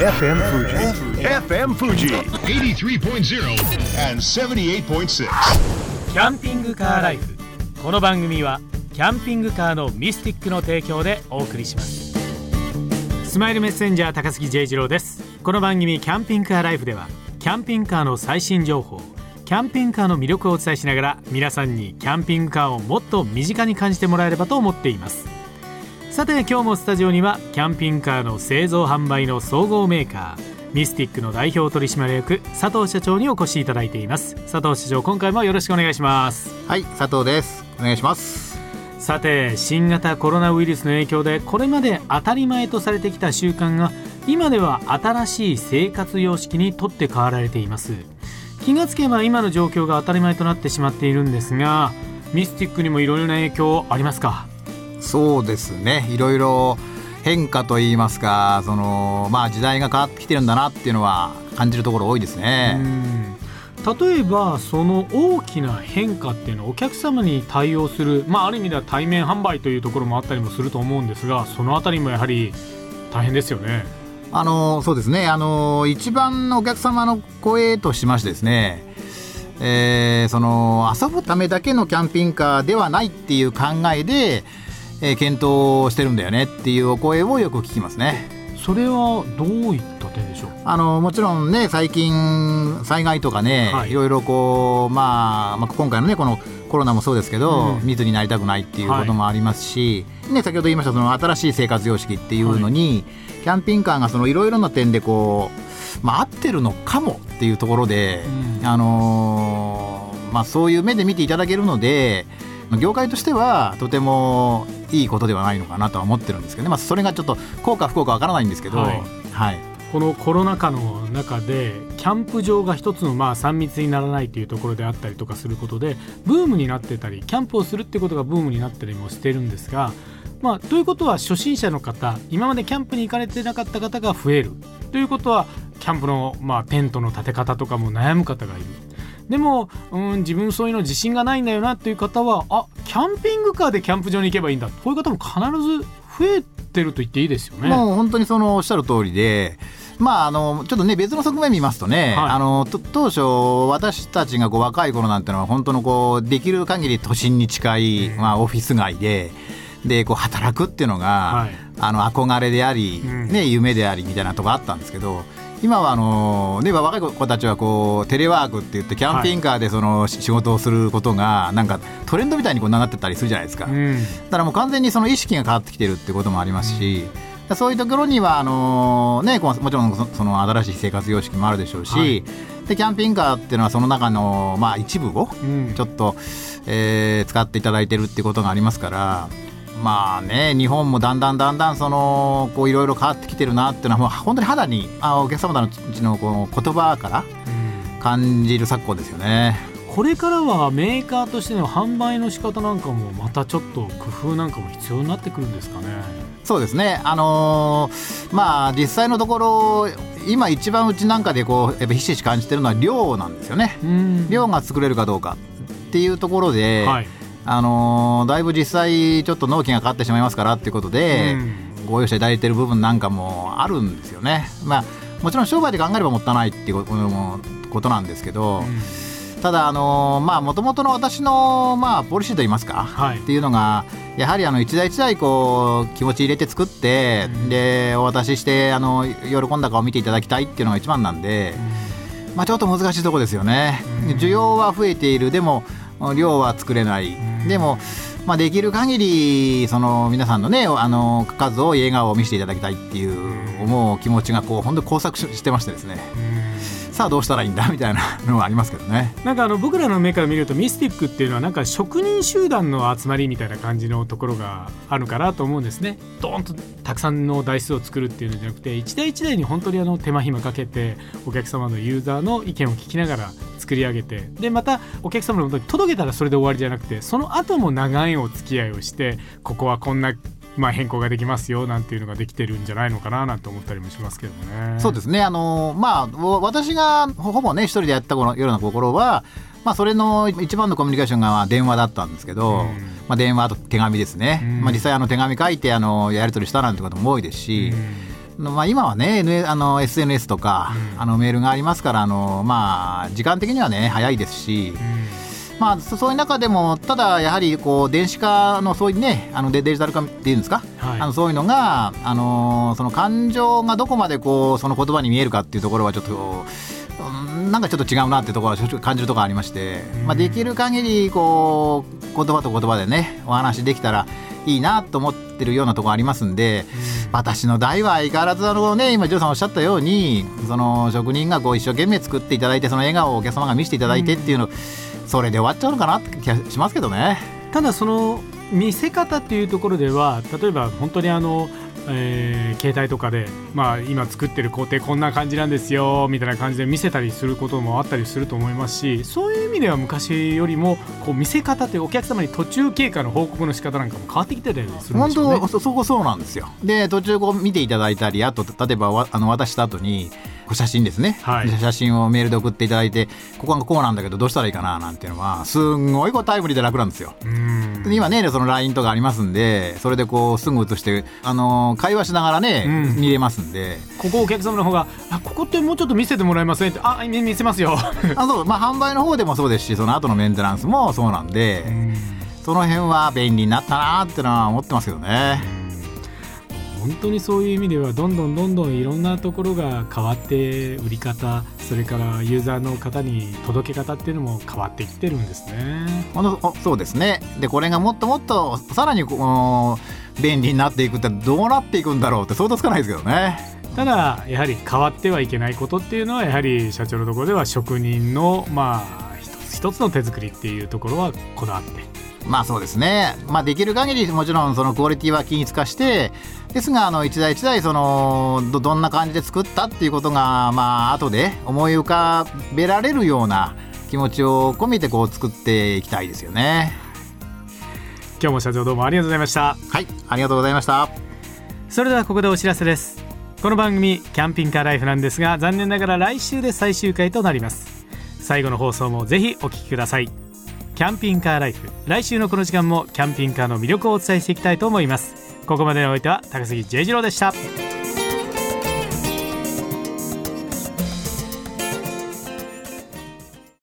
FM Fuji. FM Fuji 83.0 and 78.6. キャンピングカーライフ。この番組はキャンピングカーのミスティックの提供でお送りします。スマイルメッセンジャー高杉J次郎です。この番組キャンピングカーライフではキャンピングカーの最新情報、キャンピングカーの魅力をお伝えしながら皆さんにキャンピングカーをもっと身近に感じてもらえればと思っています。さて今日もスタジオにはキャンピングカーの製造販売の総合メーカーミスティックの代表取締役佐藤社長にお越しいただいています。佐藤社長、今回もよろしくお願いします。はい、佐藤です。お願いします。さて新型コロナウイルスの影響でこれまで当たり前とされてきた習慣が今では新しい生活様式に取って代わられています。気がつけば今の状況が当たり前となってしまっているんですが、ミスティックにもいろいろな影響ありますか？そうですね、いろいろ変化といいますか、時代が変わってきてるんだなっていうのは感じるところ多いですね。例えばその大きな変化っていうのはお客様に対応する、ある意味では対面販売というところもあったりもすると思うんですが、そのあたりもやはり大変ですよね。そうですね、一番のお客様の声としましてですね、遊ぶためだけのキャンピングカーではないっていう考えで、検討してるんだよねっていうお声をよく聞きますね。それはどういった点でしょう？もちろんね、最近災害とかね、いろいろ今回のねこのコロナもそうですけど、密になりたくないっていうこともありますし、先ほど言いましたその新しい生活様式っていうのに、キャンピングカーがそのいろいろな点で合ってるのかもっていうところで、そういう目で見ていただけるので、業界としてはとてもいいことではないのかなとは思ってるんですけどね。それがちょっと効果不効果わからないんですけど、このコロナ禍の中でキャンプ場が一つの3密にならないというところであったりとかすることでブームになってたり、キャンプをするってことがブームになったりもしてるんですが、ということは初心者の方、今までキャンプに行かれてなかった方が増えるということは、キャンプの、テントの立て方とかも悩む方がいる。でも自分そういうの自信がないんだよなという方は、キャンピングカーでキャンプ場に行けばいいんだ、こういう方も必ず増えてると言っていいですよね。もう本当にそのおっしゃる通りで、ちょっとね別の側面見ますとね、当初私たちが若い頃なんてのは本当のできる限り都心に近い、オフィス街で働くっていうのが、憧れであり、夢でありみたいなとこあったんですけど、今は若い子たちはテレワークって言ってキャンピングカーでその仕事をすることがなんかトレンドみたいになってったりするじゃないですか。だからもう完全にその意識が変わってきてるってこともありますし、そういうところにはもちろんその新しい生活様式もあるでしょうし、でキャンピングカーっていうのはその中の一部をちょっと、使っていただいてるってことがありますから、日本もだんだんいろいろ変わってきてるなっていうのは、もう本当に肌にお客様のうちの言葉から感じる昨今ですよね。これからはメーカーとしての販売の仕方なんかもまたちょっと工夫なんかも必要になってくるんですかね。そうですね、実際のところ今一番うちなんかでやっぱひしひし感じてるのは量なんですよね。量が作れるかどうかっていうところで、だいぶ実際ちょっと納期がかかってしまいますからということで、ご容赦いただいている部分なんかもあるんですよね。もちろん商売で考えればもったいないっていうことなんですけど、ただ元々の私のポリシーといいますか、っていうのがやはり一台一台気持ち入れて作って、でお渡しして喜んだ顔を見ていただきたいっていうのが一番なんで、ちょっと難しいところですよね。需要は増えている、でも量は作れない、でも、できる限りその皆さんのね数を笑顔を見せていただきたいっていう思う気持ちが本当に交錯してましてですね、さあどうしたらいいんだみたいなのはありますけどね。僕らの目から見るとミスティックっていうのはなんか職人集団の集まりみたいな感じのところがあるかなと思うんですね。ドーンとたくさんの台数を作るっていうのじゃなくて、一台一台に本当に手間暇かけてお客様のユーザーの意見を聞きながら作り上げて、でまたお客様の元に届けたらそれで終わりじゃなくて、その後も長いお付き合いをして、ここはこんな変更ができますよなんていうのができてるんじゃないのかななんて思ったりもしますけどね。そうですね、私がほぼね一人でやったようなところは、それの一番のコミュニケーションが電話だったんですけど、電話と手紙ですね。実際手紙書いてやり取りしたなんてことも多いですし、まあ、今はね、SNS とか、メールがありますからまあ、時間的にはね早いですし、まあ、そういう中でもただやはりこう電子化のそういうねデジタル化っていうんですか、はい、そういうのがその感情がどこまでこうその言葉に見えるかっていうところはちょっとなんかちょっと違うなってところは感じるところありまして、まあ、できる限りこう言葉と言葉でねお話できたらいいなと思ってるようなところありますんで、私の代は相変わらずね、今ジョーさんおっしゃったようにその職人がこう一生懸命作っていただいて、その笑顔をお客様が見せていただいてっていうの、それで終わっちゃうのかなって気がしますけどね。ただその見せ方っていうところでは、例えば本当に携帯とかで、まあ、今作ってる工程こんな感じなんですよみたいな感じで見せたりすることもあったりすると思いますし、そういう意味では昔よりもこう見せ方ってお客様に途中経過の報告の仕方なんかも変わってきてたりするんでしょうね。本当そうなんですよ。で途中こう見ていただいたり、あと例えば渡した後に写真ですね、はい、写真をメールで送っていただいて、ここがこうなんだけどどうしたらいいかななんていうのはすごいこうタイムリーで楽なんですよ。で今ねその LINE とかありますんで、それでこうすぐ写して会話しながらね、見れますんで、ここお客様の方がここってもうちょっと見せてもらえませんって、見せますよそう、まあ、販売の方でもそうですし、その後のメンテナンスもそうなんで、その辺は便利になったなってのは思ってますけどね。本当にそういう意味ではどんどんいろんなところが変わって、売り方、それからユーザーの方に届け方っていうのも変わってきてるんですね。そうですね。でこれがもっともっとさらに便利になっていくってどうなっていくんだろうって想像つかないですけどね。ただやはり変わってはいけないことっていうのは、やはり社長のところでは職人の、まあ、一つの手作りっていうところはこだわって、まあそうですね、まあ、できる限りもちろんそのクオリティは均一化して、ですが一台一台その どんな感じで作ったっていうことが、まあ後で思い浮かべられるような気持ちを込めてこう作っていきたいですよね。今日も社長どうもありがとうございました。はい、ありがとうございました。それではここでお知らせです。この番組キャンピングカーライフなんですが、残念ながら来週で最終回となります。最後の放送もぜひお聞きください。キャンピングカーライフ、来週のこの時間もキャンピングカーの魅力をお伝えしていきたいと思います。ここまでのお相手は高杉J次郎でした。